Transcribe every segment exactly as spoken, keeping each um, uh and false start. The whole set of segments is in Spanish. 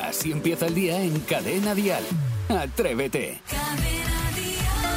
Así empieza el día en Cadena Dial. Atrévete. Cadena Dial.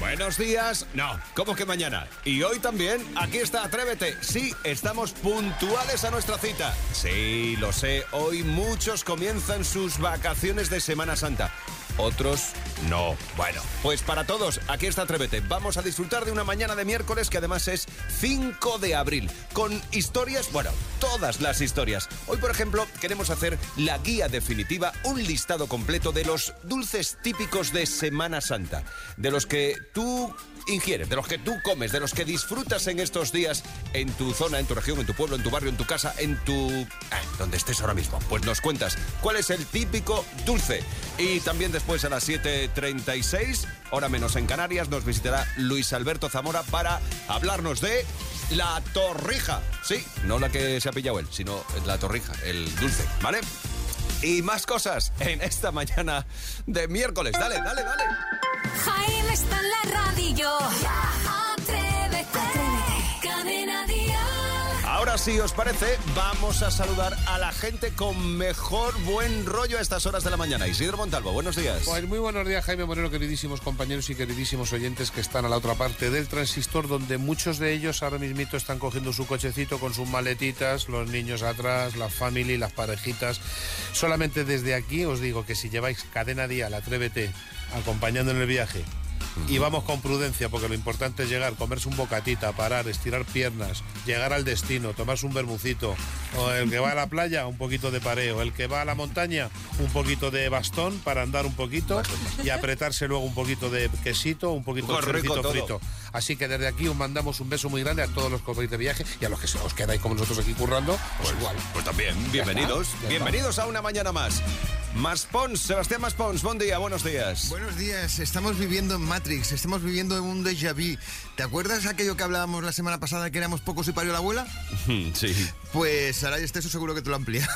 Buenos días. No, ¿cómo que mañana? Y hoy también, aquí está Atrévete. Sí, estamos puntuales a nuestra cita. Sí, lo sé, hoy muchos comienzan sus vacaciones de Semana Santa. Otros no. Bueno, pues para todos, aquí está Atrévete. Vamos a disfrutar de una mañana de miércoles que además es cinco de abril, con historias, bueno, todas las historias. Hoy, por ejemplo, queremos hacer la guía definitiva, un listado completo de los dulces típicos de Semana Santa, de los que tú ingieres, de los que tú comes, de los que disfrutas en estos días en tu zona, en tu región, en tu pueblo, en tu barrio, en tu casa, en tu... Ah, donde estés ahora mismo. Pues nos cuentas cuál es el típico dulce. Y también después... Pues a las siete treinta y seis, hora menos en Canarias, nos visitará Luis Alberto Zamora para hablarnos de la torrija. Sí, no la que se ha pillado él, sino la torrija, el dulce, ¿vale? Y más cosas en esta mañana de miércoles. Dale, dale, dale. Jaime está en la radio. Atrévete. Atrévete. Cadena Dial. Ahora sí, ¿os parece? Vamos a saludar a la gente con mejor buen rollo a estas horas de la mañana. Isidro Montalvo, buenos días. Pues muy buenos días, Jaime Moreno, queridísimos compañeros y queridísimos oyentes que están a la otra parte del transistor, donde muchos de ellos ahora mismito están cogiendo su cochecito con sus maletitas, los niños atrás, la familia, las parejitas. Solamente desde aquí os digo que si lleváis Cadena Dial, Atrévete, acompañando en el viaje, y vamos con prudencia, porque lo importante es llegar, comerse un bocatita, parar, estirar piernas, llegar al destino, tomarse un bermucito. O el que va a la playa, un poquito de pareo. El que va a la montaña, un poquito de bastón para andar un poquito y apretarse luego un poquito de quesito, un poquito de choricito frito. Así que desde aquí os mandamos un beso muy grande a todos los que vais de viaje y a los que os quedáis como nosotros aquí currando. Pues, pues igual. Pues también, bienvenidos. Ya está, ya bienvenidos está. A una mañana más. Maspons, Sebastián Maspons, buen día, buenos días. Buenos días, estamos viviendo en Matrix, estamos viviendo en un déjà vu. ¿Te acuerdas aquello que hablábamos la semana pasada, que éramos pocos y parió la abuela? Sí. Pues Saray Esteso seguro que te lo amplía.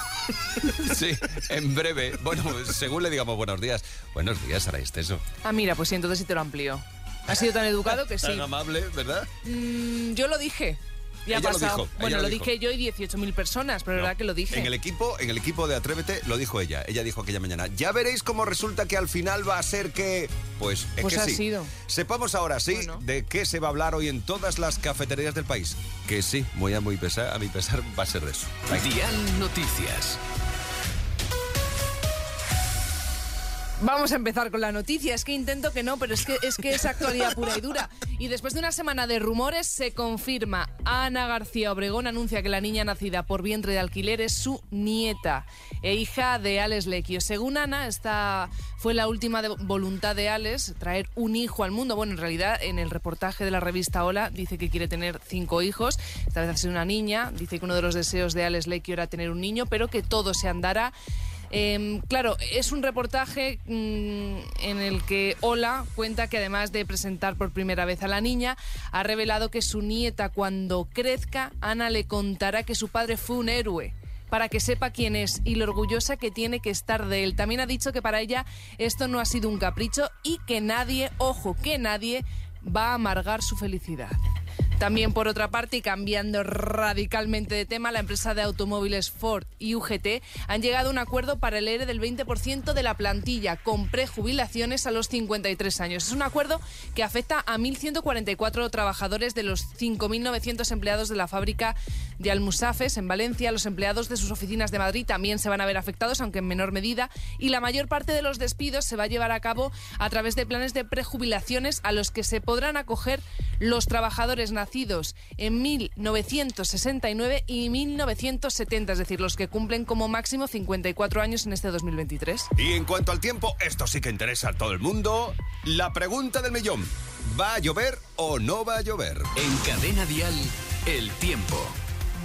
Sí, en breve. Bueno, según le digamos buenos días. Buenos días, Saray Esteso. Ah, mira, pues sí, entonces sí te lo amplío. Ha sido tan educado que sí. Tan amable, ¿verdad? Mm, yo lo dije. Ya ella pasado. Lo dijo, bueno, lo, lo dije yo y dieciocho mil personas, pero no, la verdad que lo dije. En el equipo, en el equipo de Atrévete lo dijo ella. Ella dijo aquella mañana, ya veréis cómo resulta que al final va a ser que... Pues es pues que ha sí. sido. Sepamos ahora sí bueno. de qué se va a hablar hoy en todas las cafeterías del país. Que sí, muy a, muy pesar, a mi pesar va a ser de eso. Dial Noticias. Vamos a empezar con la noticia, es que intento que no, pero es que, es que es actualidad pura y dura. Y después de una semana de rumores, se confirma. Ana García Obregón anuncia que la niña nacida por vientre de alquiler es su nieta e hija de Alex Lequio. Según Ana, esta fue la última de voluntad de Alex, traer un hijo al mundo. Bueno, en realidad, en el reportaje de la revista Hola, dice que quiere tener cinco hijos. Esta vez ha sido una niña. Dice que uno de los deseos de Alex Lequio era tener un niño, pero que todo se andará. Eh, claro, es un reportaje mmm, en el que Hola cuenta que además de presentar por primera vez a la niña, ha revelado que su nieta, cuando crezca, Ana le contará que su padre fue un héroe, para que sepa quién es y lo orgullosa que tiene que estar de él. También ha dicho que para ella esto no ha sido un capricho y que nadie, ojo, que nadie va a amargar su felicidad. También, por otra parte, y cambiando radicalmente de tema, la empresa de automóviles Ford y U G T han llegado a un acuerdo para el E R E del veinte por ciento de la plantilla con prejubilaciones a los cincuenta y tres años. Es un acuerdo que afecta a mil ciento cuarenta y cuatro trabajadores de los cinco mil novecientos empleados de la fábrica de Almusafes en Valencia. Los empleados de sus oficinas de Madrid también se van a ver afectados, aunque en menor medida, y la mayor parte de los despidos se va a llevar a cabo a través de planes de prejubilaciones a los que se podrán acoger los trabajadores nacionales nacidos en mil novecientos sesenta y nueve y mil novecientos setenta, es decir, los que cumplen como máximo cincuenta y cuatro años en este dos mil veintitrés. Y en cuanto al tiempo, esto sí que interesa a todo el mundo, la pregunta del millón, ¿va a llover o no va a llover? En Cadena Dial, el tiempo.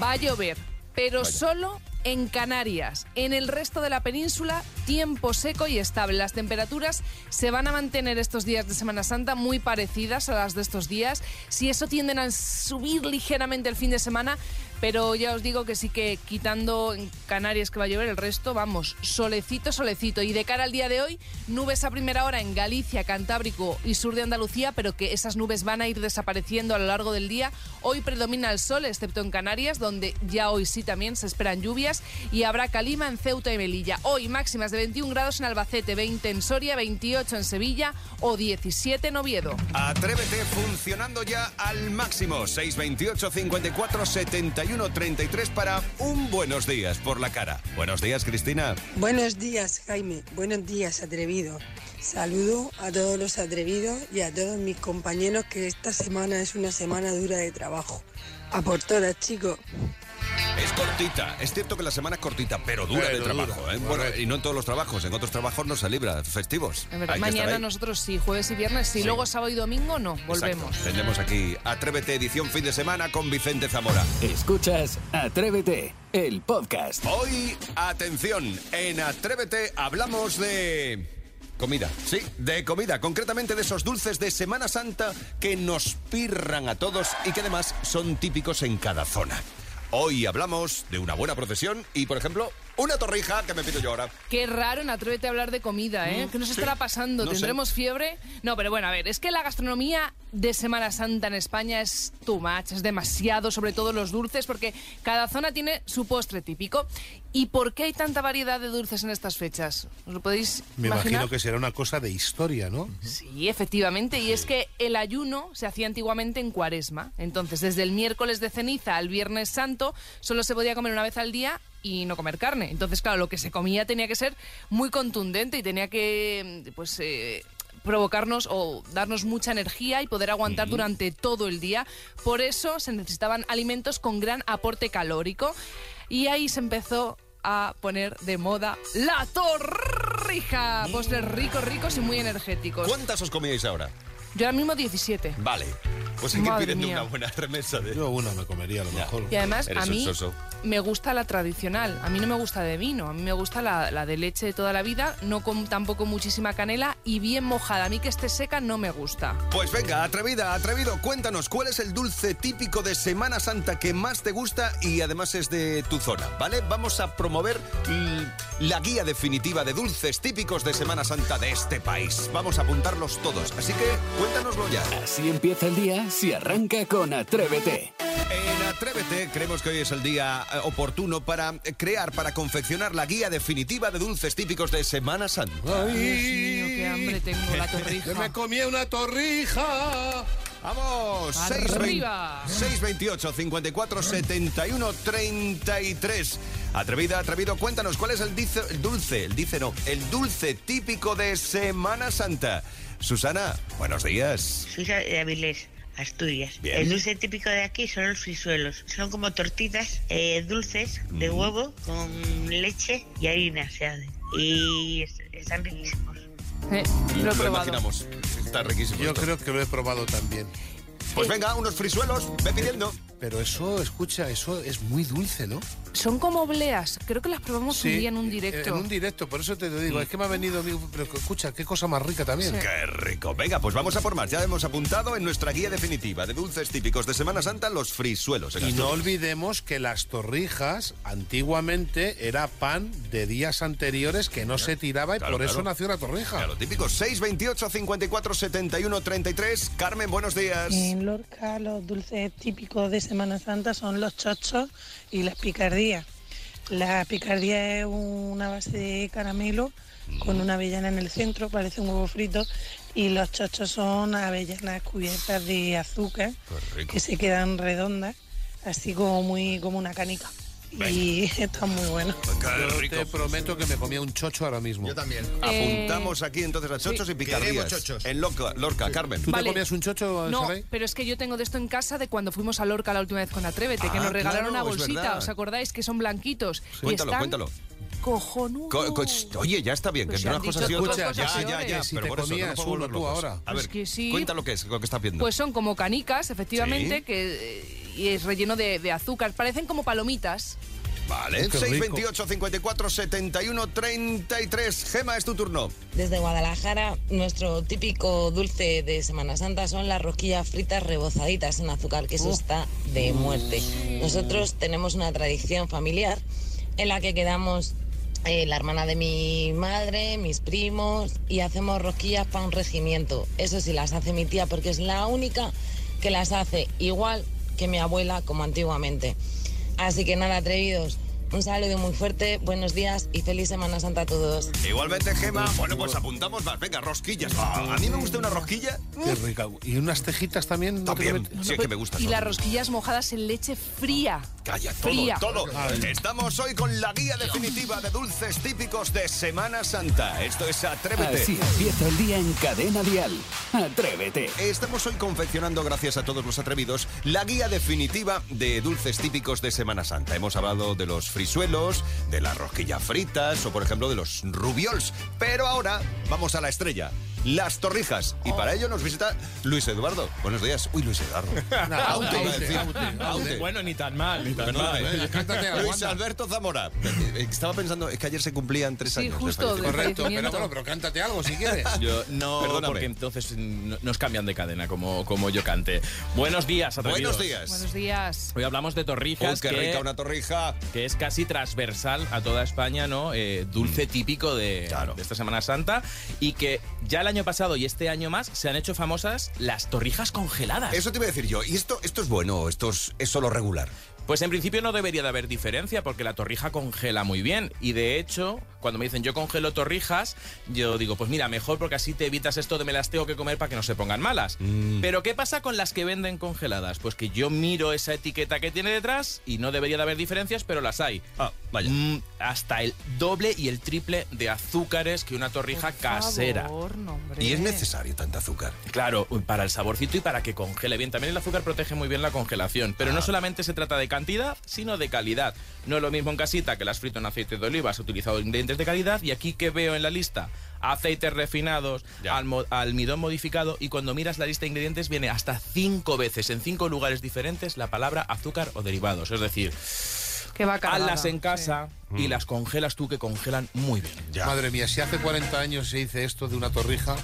Va a llover, pero Vaya. solo... en Canarias. En el resto de la península, tiempo seco y estable. Las temperaturas se van a mantener estos días de Semana Santa muy parecidas a las de estos días. Si eso tienden a subir ligeramente el fin de semana, pero ya os digo que sí que quitando en Canarias que va a llover, el resto, vamos, solecito, solecito. Y de cara al día de hoy, nubes a primera hora en Galicia, Cantábrico y sur de Andalucía, pero que esas nubes van a ir desapareciendo a lo largo del día. Hoy predomina el sol, excepto en Canarias, donde ya hoy sí también se esperan lluvias, y habrá calima en Ceuta y Melilla. Hoy máximas de veintiún grados en Albacete, veinte en Soria, veintiocho en Sevilla o diecisiete en Oviedo. Atrévete funcionando ya al máximo. seis dos ocho cincuenta y cuatro setenta y uno treinta y tres para un buenos días por la cara. Buenos días, Cristina. Buenos días, Jaime. Buenos días, atrevido. Saludo a todos los atrevidos y a todos mis compañeros, que esta semana es una semana dura de trabajo. A por todas, chicos. Es cortita, es cierto que la semana es cortita, pero dura pero de trabajo, dura, ¿eh? Bueno, y no en todos los trabajos, en otros trabajos no se libra, festivos. En verdad, mañana nosotros sí, jueves y viernes sí, sí. Luego sábado y domingo no, volvemos. Exacto. Tendremos aquí Atrévete edición fin de semana con Vicente Zamora. Escuchas Atrévete, el podcast. Hoy, atención, en Atrévete hablamos de... comida, sí, de comida, concretamente de esos dulces de Semana Santa que nos pirran a todos y que además son típicos en cada zona. Hoy hablamos de una buena procesión y, por ejemplo, una torrija que me pido yo ahora. Qué raro en Atrévete a hablar de comida, ¿eh? Mm, ¿Qué nos sí. estará pasando? No ¿Tendremos sé. fiebre? No, pero bueno, a ver, es que la gastronomía de Semana Santa en España es too much, es demasiado, sobre todo los dulces, porque cada zona tiene su postre típico. ¿Y por qué hay tanta variedad de dulces en estas fechas? ¿Os lo podéis me imaginar? Me imagino que será una cosa de historia, ¿no? Sí, efectivamente, y es que el ayuno se hacía antiguamente en Cuaresma. Entonces, desde el miércoles de ceniza al Viernes Santo, solo se podía comer una vez al día y no comer carne. Entonces, claro, lo que se comía tenía que ser muy contundente y tenía que, pues... Eh, provocarnos o darnos mucha energía y poder aguantar durante todo el día. Por eso se necesitaban alimentos con gran aporte calórico y ahí se empezó a poner de moda la torrija. Postres ricos, ricos y muy energéticos. ¿Cuántas os comíais ahora? Yo ahora mismo diecisiete. Vale. Pues hay que ir pidiendo una buena remesa de... Yo una me comería a lo mejor. Y además a mí soso. me gusta la tradicional. A mí no me gusta de vino. A mí me gusta la, la de leche de toda la vida. No con tampoco muchísima canela y bien mojada. A mí que esté seca no me gusta. Pues venga, atrevida, atrevido, cuéntanos cuál es el dulce típico de Semana Santa que más te gusta y además es de tu zona, ¿vale? Vamos a promover mmm, la guía definitiva de dulces típicos de Semana Santa de este país. Vamos a apuntarlos todos. Así que cuéntanoslo ya. Así empieza el día. Si arranca con Atrévete. En Atrévete creemos que hoy es el día oportuno para crear, para confeccionar la guía definitiva de dulces típicos de Semana Santa. ¡Ay! Dios mío, qué hambre tengo, la torrija. ¡Me comí una torrija! ¡Vamos! ¡Arriba! seis dos ocho cincuenta y cuatro setenta y uno treinta y tres. Atrevida, atrevido, cuéntanos, ¿cuál es el, dice, el dulce, el dice no, el dulce típico de Semana Santa? Susana, buenos días. Susana de Avilés, Asturias. Bien. El dulce típico de aquí son los frisuelos. Son como tortitas eh, dulces de mm. huevo con leche y harina se hacen. Y están riquísimos. Eh, lo lo imaginamos. Está riquísimo. Yo esto. creo que lo he probado también. Pues venga, unos frisuelos, ve pidiendo. Pero eso, escucha, eso es muy dulce, ¿no? Son como obleas, creo que las probamos sí, un día en un directo. en un directo, por eso te lo digo, es que me ha venido, pero escucha, qué cosa más rica también. Sí. Qué rico, venga, pues vamos a por más, ya hemos apuntado en nuestra guía definitiva de dulces típicos de Semana Santa, los frisuelos. Y no olvidemos que las torrijas, antiguamente, era pan de días anteriores que no se tiraba y claro, por claro. eso nació la torrija. Claro, típico, seis veintiocho cincuenta y cuatro setenta y uno treinta y tres, Carmen, buenos días. En Lorca, los dulces típicos de Semana Santa son los chochos y las picardías. La picardía es una base de caramelo con una avellana en el centro, parece un huevo frito, y los chochos son avellanas cubiertas de azúcar que se quedan redondas, así como muy como una canica. Venga. Y está muy bueno. Yo te prometo que me comía un chocho ahora mismo. Yo también. Eh... Apuntamos aquí entonces a chochos sí. y picardías. Chochos. En Lorca, Lorca sí. Carmen. ¿Tú vale. te comías un chocho, No, Saray? Pero es que yo tengo de esto en casa de cuando fuimos a Lorca la última vez con Atrévete, ah, que nos regalaron claro, una bolsita. ¿Os acordáis? Que son blanquitos. Sí. Y cuéntalo, están... cuéntalo. Cojonudo. Co- co- oye, ya está bien, pues que no las cosas y otras. Ya, ya, ya, ya. Si pero te comías eso, no uno tú ahora. A ver, es que sí. cuenta lo que es, lo que estás viendo. Pues son como canicas, efectivamente, ¿sí? que eh, y es relleno de, de azúcar. Parecen como palomitas. Vale, seis dos ocho, cincuenta y cuatro, setenta y uno, treinta y tres. Gema, es tu turno. Desde Guadalajara, nuestro típico dulce de Semana Santa son las rosquillas fritas rebozaditas en azúcar, que eso uh. está de muerte. Nosotros tenemos una tradición familiar en la que quedamos eh, la hermana de mi madre, mis primos, y hacemos rosquillas para un regimiento. Eso sí, las hace mi tía porque es la única que las hace, igual que mi abuela, como antiguamente. Así que nada, atrevidos, un saludo muy fuerte, buenos días y feliz Semana Santa a todos. Igualmente, Gema. Bueno, pues apuntamos más. Venga, rosquillas. Ah, a mí me gusta una rosquilla. Qué rica. Y unas tejitas también. También, no, no, sí, es que me gusta. Y todo. Las rosquillas mojadas en leche fría. Calla, todo, fría. todo. Estamos hoy con la guía definitiva de dulces típicos de Semana Santa. Esto es Atrévete. Así empieza el día en Cadena Dial. Atrévete. Estamos hoy confeccionando, gracias a todos los atrevidos, la guía definitiva de dulces típicos de Semana Santa. Hemos hablado de los frisuelos, de las rosquillas fritas o, por ejemplo, de los rubiols. Pero ahora vamos a la estrella, las torrijas. Y para ello nos visita Luis Eduardo. Buenos días. Uy, Luis Eduardo. No, aute, aute, aute, aute. Bueno, ni tan mal. Ni tan mal. Eh. Luis Alberto Zamora. Estaba pensando, es que ayer se cumplían tres sí, años. Sí, justo. De Correcto, pero bueno, pero cántate algo si quieres. Yo, no, Perdóname. Porque entonces nos cambian de cadena como, como yo cante. Buenos días, atrevidos. Buenos días. Buenos días. Hoy hablamos de torrijas. Oh, qué que, rica una torrija. Que es casi transversal a toda España, ¿no? Eh, dulce mm. típico de, claro. de esta Semana Santa. Y que ya el año pasado y este año más se han hecho famosas las torrijas congeladas. Eso te iba a decir yo. ¿Y esto, esto es bueno o esto es, es solo regular? Pues en principio no debería de haber diferencia porque la torrija congela muy bien. Y de hecho, cuando me dicen yo congelo torrijas, yo digo, pues mira, mejor porque así te evitas esto de me las tengo que comer para que no se pongan malas. Mm. Pero ¿qué pasa con las que venden congeladas? Pues que yo miro esa etiqueta que tiene detrás y no debería de haber diferencias, pero las hay. Ah, vaya. Mm, hasta el doble y el triple de azúcares que una torrija Por casera. Favor, no, hombre. ¿Y es necesario tanto azúcar? Claro, para el saborcito y para que congele bien. También el azúcar protege muy bien la congelación. Pero ah. no solamente se trata de cantidad, sino de calidad. No es lo mismo en casita que las frito en aceite de oliva, has utilizado ingredientes de calidad, y aquí ¿qué veo en la lista? Aceites refinados, almo, almidón modificado, y cuando miras la lista de ingredientes viene hasta cinco veces, en cinco lugares diferentes, la palabra azúcar o derivados. Es decir, que va cargada, hazlas en casa sí. y las congelas tú, que congelan muy bien. Ya. Madre mía, si hace cuarenta años se dice esto de una torrija...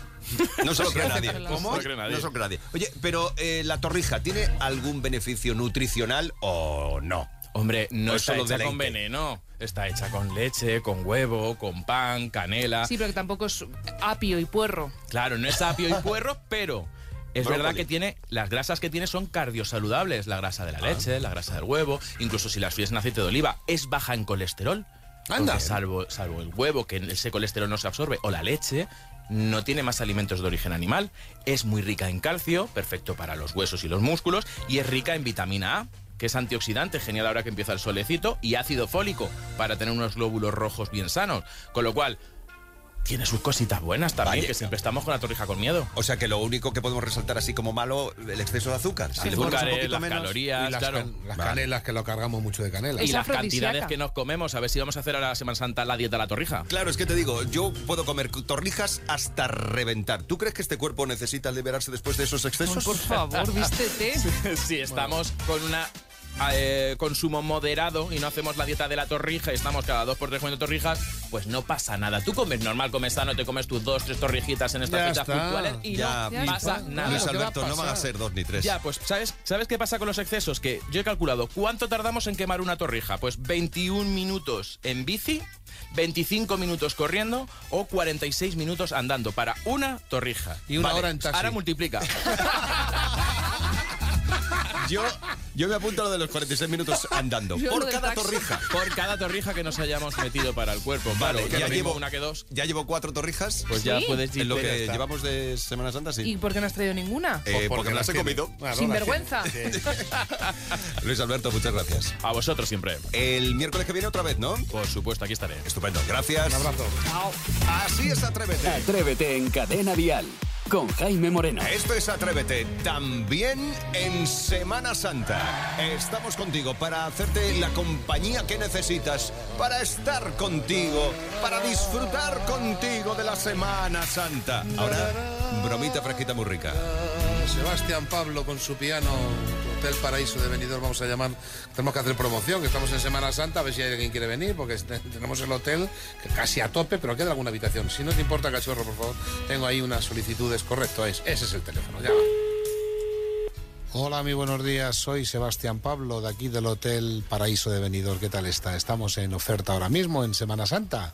No se lo cree nadie. ¿Cómo? No se lo cree nadie. No se lo cree nadie. Oye, pero eh, ¿la torrija tiene algún beneficio nutricional o no? Hombre, no es solo de con veneno. Está hecha con leche, con huevo, con pan, canela... Sí, pero que tampoco es apio y puerro. Claro, no es apio y puerro, pero... Es Brócoli. Verdad que tiene, las grasas que tiene son cardiosaludables, la grasa de la leche, ah. la grasa del huevo, incluso si las fríes en aceite de oliva, es baja en colesterol. Anda. Salvo, salvo el huevo, que ese colesterol no se absorbe, o la leche, no tiene más alimentos de origen animal, es muy rica en calcio, perfecto para los huesos y los músculos, y es rica en vitamina A, que es antioxidante, genial ahora que empieza el solecito, y ácido fólico, para tener unos glóbulos rojos bien sanos, con lo cual... Tiene sus cositas buenas también, Valle. Que siempre estamos con la torrija con miedo. O sea que lo único que podemos resaltar así como malo, el exceso de azúcar. Si azúcar, le las menos, calorías, y las, claro. can, las vale. canelas, que lo cargamos mucho de canela. Y las cantidades que nos comemos, a ver si vamos a hacer a la Semana Santa la dieta de la torrija. Claro, es que te digo, yo puedo comer torrijas hasta reventar. ¿Tú crees que este cuerpo necesita liberarse después de esos excesos? Por favor, vístete. Sí, estamos bueno. con una... Eh, consumo moderado y no hacemos la dieta de la torrija y estamos cada dos por tres comiendo torrijas, pues no pasa nada. Tú comes normal, comes sano, te comes tus dos, tres torrijitas en estas fiestas puntuales y ya, no pasa mi, nada. Luis Alberto, no van a ser dos ni tres. Ya, pues ¿sabes, ¿sabes qué pasa con los excesos? Que yo he calculado, ¿cuánto tardamos en quemar una torrija? Pues veintiún minutos en bici, veinticinco minutos corriendo o cuarenta y seis minutos andando para una torrija. Y una vale, hora en taxi. Ahora multiplica. Yo... Yo me apunto a lo de los cuarenta y seis minutos andando. Yo por cada torrija. Por cada torrija que nos hayamos metido para el cuerpo. Claro, vale, ya llevo una que dos. Ya llevo cuatro torrijas. Pues ¿sí? ya puedes ir. En lo que llevamos de Semana Santa, sí. ¿Y por qué no has traído ninguna? Eh, porque, porque me las he comido. Bueno, Sin vergüenza. Sí. Luis Alberto, muchas gracias. A vosotros siempre. El miércoles que viene otra vez, ¿no? Por supuesto, aquí estaré. Estupendo. Gracias. Un abrazo. Chao. Así es Atrévete. Atrévete en Cadena Dial. Con Jaime Moreno. Esto es Atrévete, también en Semana Santa. Estamos contigo para hacerte la compañía que necesitas, para estar contigo, para disfrutar contigo de la Semana Santa. Ahora, bromita fresquita muy rica. Sebastián Pablo con su piano. Hotel Paraíso de Benidorm, vamos a llamar, tenemos que hacer promoción, que estamos en Semana Santa, a ver si hay alguien quiere venir, porque tenemos el hotel casi a tope, pero queda alguna habitación. Si no te importa, cachorro, por favor, tengo ahí unas solicitudes, correcto, es, ese es el teléfono, ya va. Hola, muy buenos días, soy Sebastián Pablo, de aquí del Hotel Paraíso de Benidorm, ¿qué tal está? Estamos en oferta ahora mismo, en Semana Santa.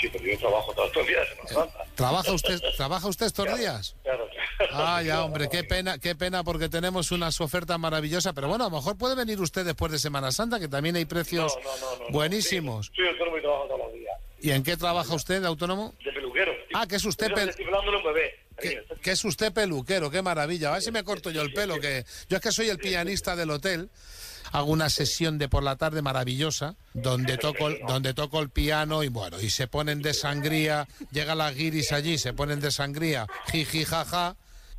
Sí, pero yo trabajo todos estos días, ¿no? Semana Santa. ¿Trabaja usted, ¿trabaja usted estos claro, días? Claro, claro. Ah, ya, hombre, qué pena, qué pena, porque tenemos unas ofertas maravillosas, pero bueno, a lo mejor puede venir usted después de Semana Santa, que también hay precios no, no, no, no, buenísimos. Sí, soy autónomo y trabajo todos los días. ¿Y en qué trabaja usted, autónomo? De peluquero. Ah, que es usted peluquero. Que, que es usted peluquero, qué maravilla. A ver si me corto yo el pelo, que yo es que soy el pianista del hotel. Hago una sesión de por la tarde maravillosa, donde toco el, donde toco el piano y bueno, y se ponen de sangría, llega la guiris allí, se ponen de sangría, jiji, jaja.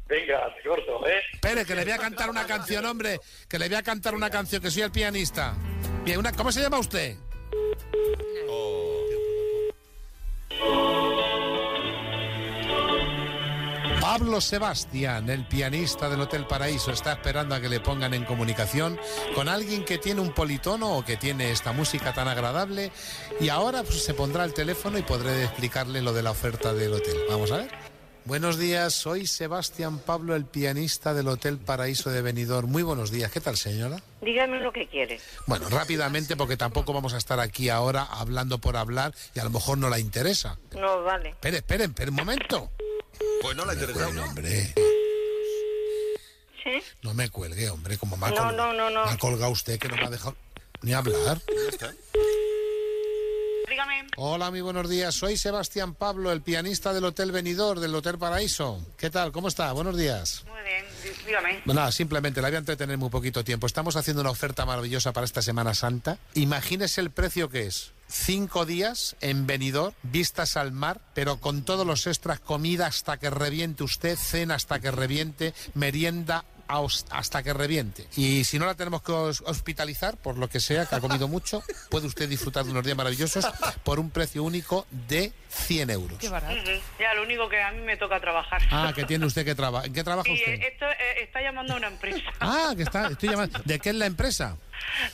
Venga, te corto, ¿eh? Espere, que le voy a cantar una canción, hombre, que le voy a cantar una canción, que soy el pianista. Bien, una, ¿cómo se llama usted? Oh. Pablo Sebastián, el pianista del Hotel Paraíso, está esperando a que le pongan en comunicación con alguien que tiene un politono o que tiene esta música tan agradable, y ahora pues, se pondrá el teléfono y podré explicarle lo de la oferta del hotel. Vamos a ver. Buenos días, soy Sebastián Pablo, el pianista del Hotel Paraíso de Benidorm. Muy buenos días, ¿qué tal, señora? Dígame lo que quiere. Bueno, rápidamente, porque tampoco vamos a estar aquí ahora hablando por hablar y a lo mejor no la interesa. No, vale. Espere, espere, espere un momento. Pues no la interesa, ¿no? Hombre. ¿Sí? No me cuelgue, hombre, como me ha, no, colgado, no, no, no. me ha colgado usted, que no me ha dejado ni hablar. Ya está. Dígame. Hola, muy buenos días. Soy Sebastián Pablo, el pianista del Hotel Benidorm, del Hotel Paraíso. ¿Qué tal? ¿Cómo está? Buenos días. Muy bien, dígame. Bueno, nada, simplemente la voy a entretener muy poquito tiempo. Estamos haciendo una oferta maravillosa para esta Semana Santa. Imagínese el precio que es. Cinco días en Benidorm, vistas al mar, pero con todos los extras, comida hasta que reviente usted, cena hasta que reviente, merienda hasta que reviente. Y si no la tenemos que hospitalizar, por lo que sea, que ha comido mucho, puede usted disfrutar de unos días maravillosos por un precio único de cien euros. Qué barato. Ya, lo único que a mí me toca trabajar. Ah, que tiene usted que trabajar. ¿En qué trabaja sí, usted? Esto, eh, está llamando a una empresa. Ah, que está, estoy llamando. ¿De qué es la empresa?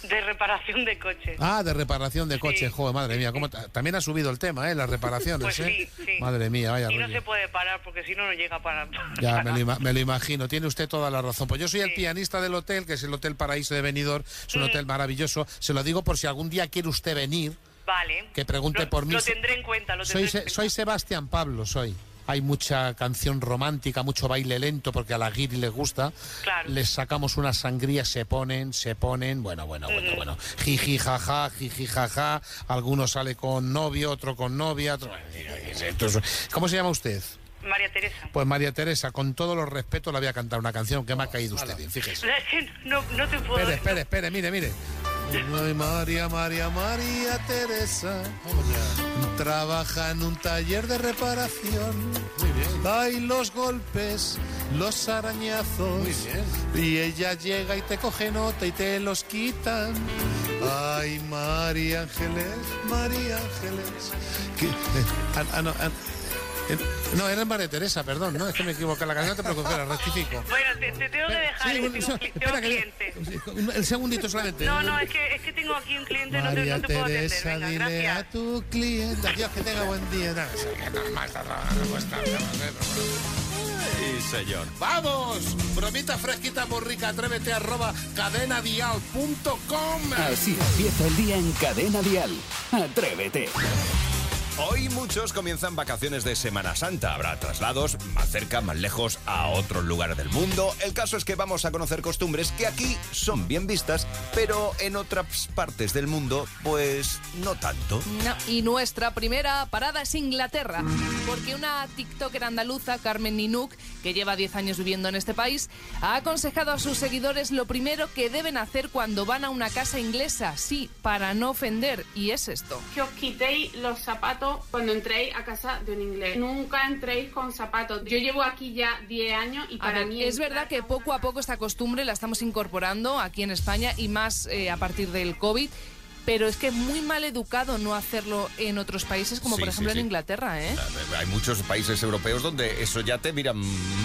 De reparación de coches. Ah, de reparación de sí. coches. Joder, madre mía. ¿Cómo también ha subido el tema, ¿eh? Las reparaciones, pues sí, sí. ¿eh? Madre mía, vaya. Y no rollo. Se puede parar porque si no, no llega a parar. Ya, me lo, me lo imagino. Tiene usted toda la razón. Pues yo soy sí. el pianista del hotel, que es el Hotel Paraíso de Benidorm. Es un mm. hotel maravilloso. Se lo digo por si algún día quiere usted venir. Vale. Que pregunte lo, por mí. Lo tendré en cuenta. Lo tendré soy, en cuenta. Soy Sebastián Pablo, soy. Hay mucha canción romántica, mucho baile lento, porque a la guiri les gusta. Claro. Les sacamos una sangría, se ponen, se ponen, bueno, bueno, bueno, uh-huh. bueno. Jiji, jaja, jiji, jaja. Alguno sale con novio, otro con novia. Otro... ¿Cómo se llama usted? María Teresa. Pues María Teresa, con todos los respetos le voy a cantar una canción que me ha caído usted bien, fíjese. No, no te puedo... Espere, espere, espere, mire, mire. Ay, María, María, María Teresa trabaja en un taller de reparación. Muy bien. Ay, los golpes, los arañazos. Muy bien. Y ella llega y te coge nota y te los quitan. Ay, María Ángeles, María Ángeles. ¿Qué? Ah, no, ah, No, era María Teresa, perdón, no, es que me equivoqué la canción, no te preocupes, la rectifico. Bueno, te, te tengo que dejar, sí, un, que tengo, so, tengo espera, cliente. Que, un, el segundito solamente. No, no, es que, es que tengo aquí un cliente, no te, no te puedo atender. María Teresa, dile gracias. A tu cliente, Dios, que tenga buen día. No, es que normal está trabajando, pues está, está, está, está. Sí, señor. ¡Vamos! Bromita fresquita muy rica, atrévete, arroba cadena dial punto com. Así empieza el día en Cadena Dial. Atrévete. Hoy muchos comienzan vacaciones de Semana Santa. Habrá traslados más cerca, más lejos, a otros lugares del mundo. El caso es que vamos a conocer costumbres que aquí son bien vistas, pero en otras partes del mundo, pues no tanto. No, y nuestra primera parada es Inglaterra, porque una tiktoker andaluza, Carmen Ninuk, que lleva diez años viviendo en este país, ha aconsejado a sus seguidores lo primero que deben hacer cuando van a una casa inglesa, sí, para no ofender, y es esto. Que os quitéis los zapatos cuando entréis a casa de un inglés. Nunca entréis con zapatos. Yo llevo aquí ya diez años y para ver, mí... Es verdad que poco a poco esta costumbre la estamos incorporando aquí en España y más eh, a partir del COVID. pero es que muy mal educado no hacerlo en otros países, como sí, por ejemplo sí, sí. en Inglaterra, ¿eh? Hay muchos países europeos donde eso ya te miran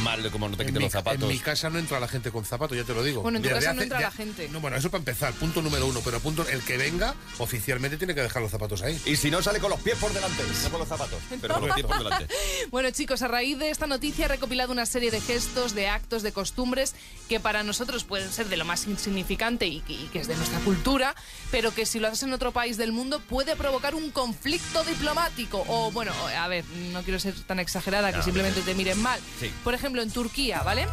mal, como no te quiten los zapatos. En mi casa no entra la gente con zapatos, ya te lo digo. Bueno, en tu de, casa de hace, no entra de, la gente. No, bueno, eso para empezar, punto número uno, pero punto, el que venga oficialmente tiene que dejar los zapatos ahí. Y si no, sale con los pies por delante, no con los zapatos, pero con los pies por delante. Bueno, chicos, a raíz de esta noticia he recopilado una serie de gestos, de actos, de costumbres que para nosotros pueden ser de lo más insignificante y que, y que es de nuestra cultura, pero que si lo haces en otro país del mundo puede provocar un conflicto diplomático. O bueno, a ver, no quiero ser tan exagerada que no, simplemente te miren mal. Sí. Por ejemplo, en Turquía, ¿vale?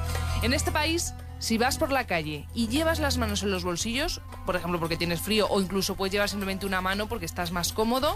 En este país, si vas por la calle y llevas las manos en los bolsillos, por ejemplo porque tienes frío, o incluso puedes llevar simplemente una mano porque estás más cómodo...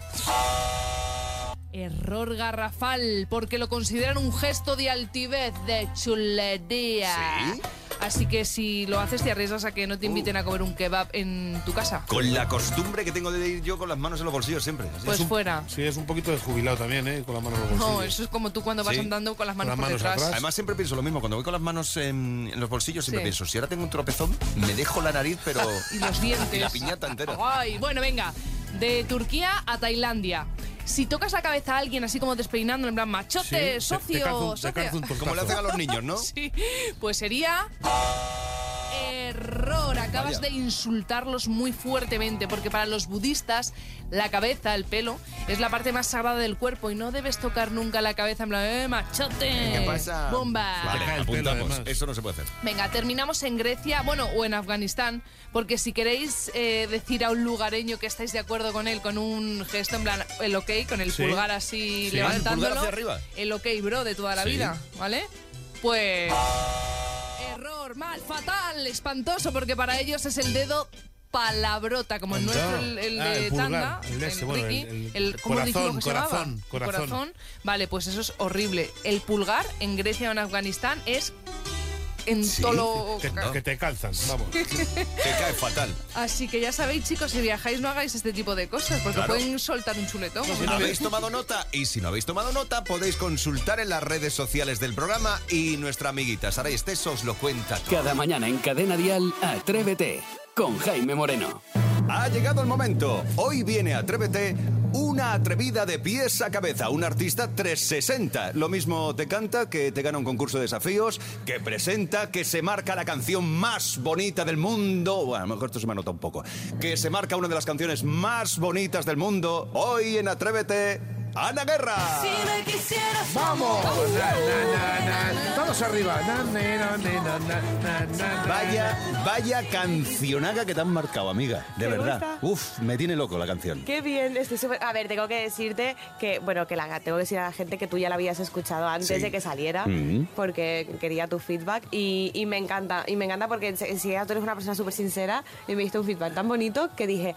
Error garrafal, porque lo consideran un gesto de altivez, de chulería. ¿Sí? Así que si lo haces te arriesgas a que no te inviten uh. a comer un kebab en tu casa. Con la costumbre que tengo de ir yo con las manos en los bolsillos siempre. Así pues un, fuera. Sí, es un poquito desjubilado también, ¿eh? Con las manos en los bolsillos. No, eso es como tú cuando vas ¿Sí? andando con las manos, con las manos por detrás. Atrás. Además siempre pienso lo mismo, cuando voy con las manos en, en los bolsillos siempre sí. pienso, si ahora tengo un tropezón, me dejo la nariz, pero... y los dientes. Y la piñata entera. Ay, bueno, venga, de Turquía a Tailandia. Si tocas la cabeza a alguien así como despeinando, en plan machote, sí, socio, te, te calzo, socio. Te calzo, como le hacen a los niños, ¿no? Sí, pues sería... Error, acabas Vaya. de insultarlos muy fuertemente, porque para los budistas la cabeza, el pelo, es la parte más sagrada del cuerpo y no debes tocar nunca la cabeza en plan, eh, machote, ¿qué pasa? Bomba. Vale, apuntamos, eso no se puede hacer. Venga, terminamos en Grecia, bueno, o en Afganistán, porque si queréis eh, decir a un lugareño que estáis de acuerdo con él con un gesto en plan, el ok, con el sí. pulgar así sí. levantándolo, el, pulgar hacia arriba. El ok, bro, de toda la sí. vida, ¿vale? Pues... Error, mal, fatal, espantoso, porque para ellos es el dedo palabrota, como el nuestro, el, el ah, de el tanda, pulgar, el, ese, el, bueno, Ricky, el, el, el corazón, corazón, corazón. corazón. Vale, pues eso es horrible. El pulgar en Grecia o en Afganistán es... En sí, tolo... que, que te calzan, vamos. Te cae fatal. Así que ya sabéis, chicos, si viajáis no hagáis este tipo de cosas, porque claro. pueden soltar un chuletón. No, si no habéis tomado nota, y si no habéis tomado nota, podéis consultar en las redes sociales del programa y nuestra amiguita Saray Esteso os lo cuenta todo. Cada mañana en Cadena Dial, Atrévete, con Jaime Moreno. Ha llegado el momento. Hoy viene Atrévete una atrevida de pies a cabeza, un artista trescientos sesenta. Lo mismo te canta, que te gana un concurso de desafíos, que presenta, que se marca la canción más bonita del mundo. Bueno, a lo mejor esto se me anota un poco. Que se marca una de las canciones más bonitas del mundo. Hoy en Atrévete, Ana Guerra. Si me quisieras... ¡Vamos! Uh, na, na, na, na. Todos arriba. Na, na, na, na, na, na. Vaya, vaya cancionaga que te han marcado, amiga. De verdad. Gusta? Uf, me tiene loco la canción. Qué bien. Estoy súper... A ver, tengo que decirte que... Bueno, que la tengo que decir a la gente que tú ya la habías escuchado antes sí. de que saliera. Mm-hmm. Porque quería tu feedback. Y, y me encanta. Y me encanta porque enseguida tú eres una persona súper sincera. Y me diste un feedback tan bonito que dije...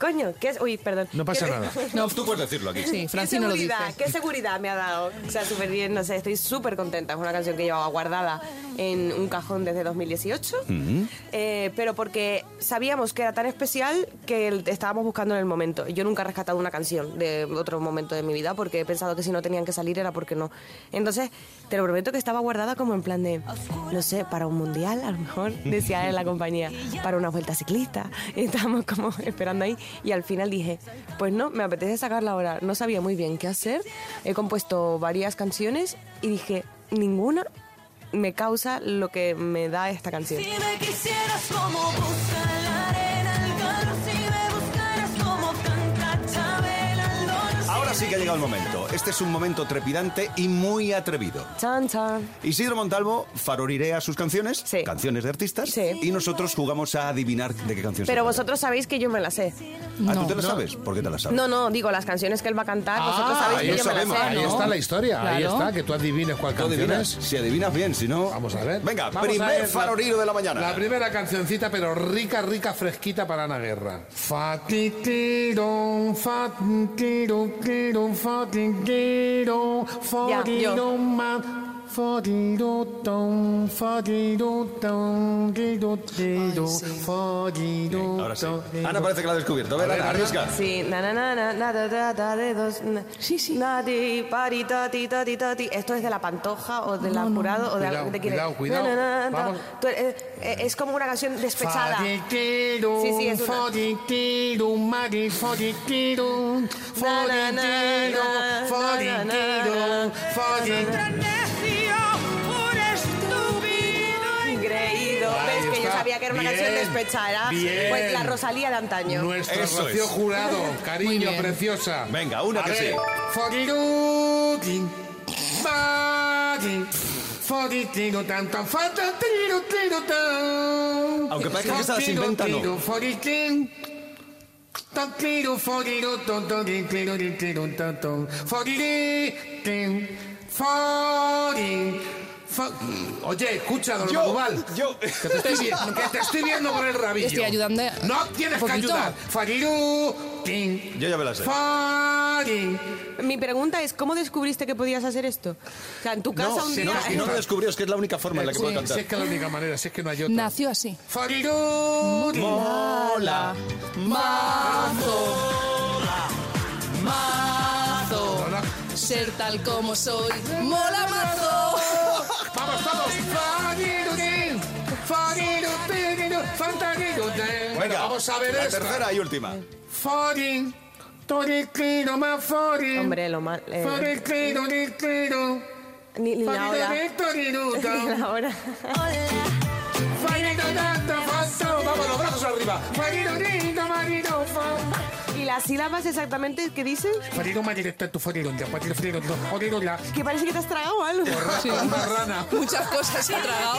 Coño, ¿qué es? Uy, perdón. No pasa nada. No, tú puedes decirlo aquí. Sí, Francis no lo dice. Qué seguridad me ha dado. O sea, súper bien, no sé, estoy súper contenta. Es una canción que llevaba guardada en un cajón desde dos mil dieciocho. Mm-hmm. eh, pero porque sabíamos que era tan especial que estábamos buscando en el momento. Yo nunca he rescatado una canción de otro momento de mi vida porque he pensado que si no tenían que salir era porque no. Entonces, te lo prometo que estaba guardada como en plan de, no sé, para un mundial, a lo mejor, decía en la compañía, para una vuelta ciclista. Y estábamos como esperando ahí. Y al final dije, pues no, me apetece sacarla ahora. No sabía muy bien qué hacer. He compuesto varias canciones y dije, ninguna me causa lo que me da esta canción. Si me quisieras como busca la arena, el calor, si me buscaras como canta Chabela, no. Ahora sí que ha llegado el momento. Este es un momento trepidante y muy atrevido. Chan, chan. Isidro Montalvo farorirea sus canciones, sí. canciones de artistas, sí. y nosotros jugamos a adivinar de qué canción. Pero se vosotros sabéis que yo me la sé. No, ¿Ah, tú te la no. sabes? ¿Por qué te la sabes? No, no, digo, las canciones que él va a cantar, ah, vosotros sabéis que yo sabemos. me la sé. ¿No? Ahí está la historia, claro. ahí está, que tú adivines cuál ¿Tú canción adivinas? es. Si adivinas bien, si no... Vamos a ver. Venga, Vamos primer faroriro de la mañana. La primera cancioncita, pero rica, rica, fresquita para Ana Guerra. Fatitiro, fatitiro, fatitiro, fatitiro, fatitiro, fatitiro, Ahora sí. Ana parece que la ha descubierto. A ver, Ana, arriesga. Sí, na na na na na da da de dos. Sí, sí. Nati, pari, tati, tati, tati. Esto es de la Pantoja o del Apurado o de algo que quieres. Cuidado, cuidado. Es como una canción despechada. Sí, sí, es una... que yo sabía que era una bien, canción despechada, bien. Pues la Rosalía de antaño. Nuestro Eso Rocío es. Jurado, cariño, preciosa. Venga, una a que sí. Aunque parezca que se las inventa, no. Oye, escucha, don Manuel. Yo, yo. Que te estoy viendo, que te estoy viendo con el rabillo. Estoy ayudando. No tienes que ayudar. Fariru. Yo ya me la sé. Farin. Mi pregunta es, ¿cómo descubriste que podías hacer esto? O sea, en tu casa no, un día... No, no, no lo descubrió, es que es la única forma en la que sí, puedo cantar. Si es que es la única manera, si es que no hay otra. Nació así. Fariru. Mola. Mazo. Mazo. Ser tal como soy. Mola mazo. ¡Vamos, vamos! Venga, vamos a ver la esta. Tercera y última. Hombre, lo mal... Eh. Ni, ni la hora. Ni la hora. Vamos, los brazos arriba. ¿Y las sílabas exactamente qué dicen? Que parece que te has tragado algo. Sí. Muchas cosas se ha tragado.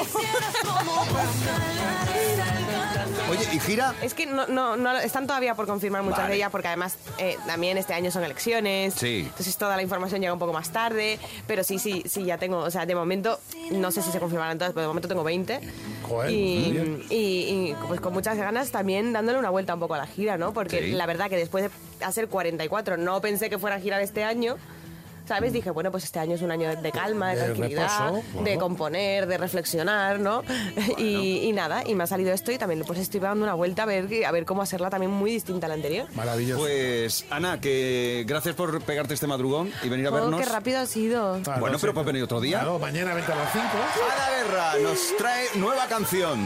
Oye, ¿y gira? Es que no, no, no están todavía por confirmar muchas vale. de ellas, porque además eh, también este año son elecciones. Sí. Entonces toda la información llega un poco más tarde. Pero sí, sí, sí, ya tengo. O sea, de momento, no sé si se confirmarán todas, pero de momento tengo veinte. Joder, y, y, y pues con muchas ganas también dándole una vuelta un poco a la gira, ¿no? Porque sí. la verdad que después de hacer cuarenta y cuatro no pensé que fuera a girar este año, ¿sabes? Dije, bueno, pues este año es un año de calma, de, de tranquilidad, repaso, bueno. de componer, de reflexionar, ¿no? Bueno. Y, y nada, y me ha salido esto y también pues estoy dando una vuelta a ver, a ver cómo hacerla también muy distinta a la anterior. Maravilloso. Pues, Ana, que gracias por pegarte este madrugón y venir a oh, vernos. ¡Qué rápido ha sido! Ah, bueno, no, pero sí. puedes venir otro día. Claro, mañana vente a las cinco. Ana Guerra nos trae nueva canción.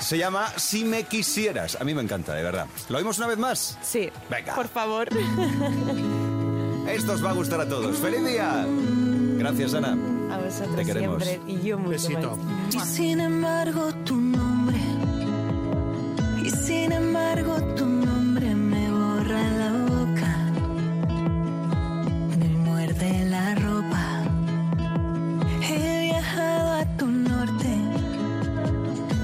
Se llama Si me quisieras. A mí me encanta, de verdad. ¿Lo oímos una vez más? Sí. Venga. Por favor. Esto os va a gustar a todos. ¡Feliz día! Gracias, Ana. A vosotros te queremos. Siempre. Y yo mucho Besito. más. Y sin embargo tu nombre, y sin embargo tu nombre me borra la boca. En el muerde la ropa. He viajado a tu norte.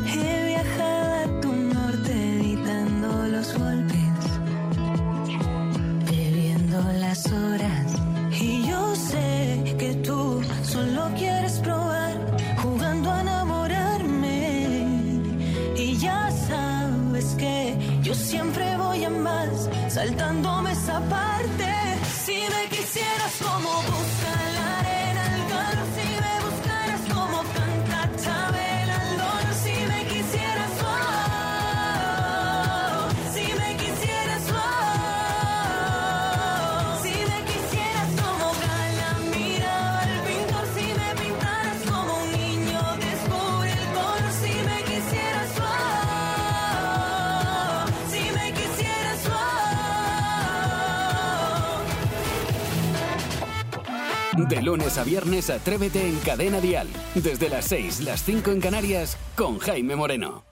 He viajado a tu norte evitando los golpes. Las horas y yo sé que tú solo quieres probar jugando a enamorarme y ya sabes que yo siempre voy a más saltándome esa parte. Si me quisieras como busca la arena al calor, si me buscaras como canta Chabela al dolor, si me quisieras oh. De lunes a viernes, atrévete en Cadena Dial. Desde las seis, las cinco en Canarias, con Jaime Moreno.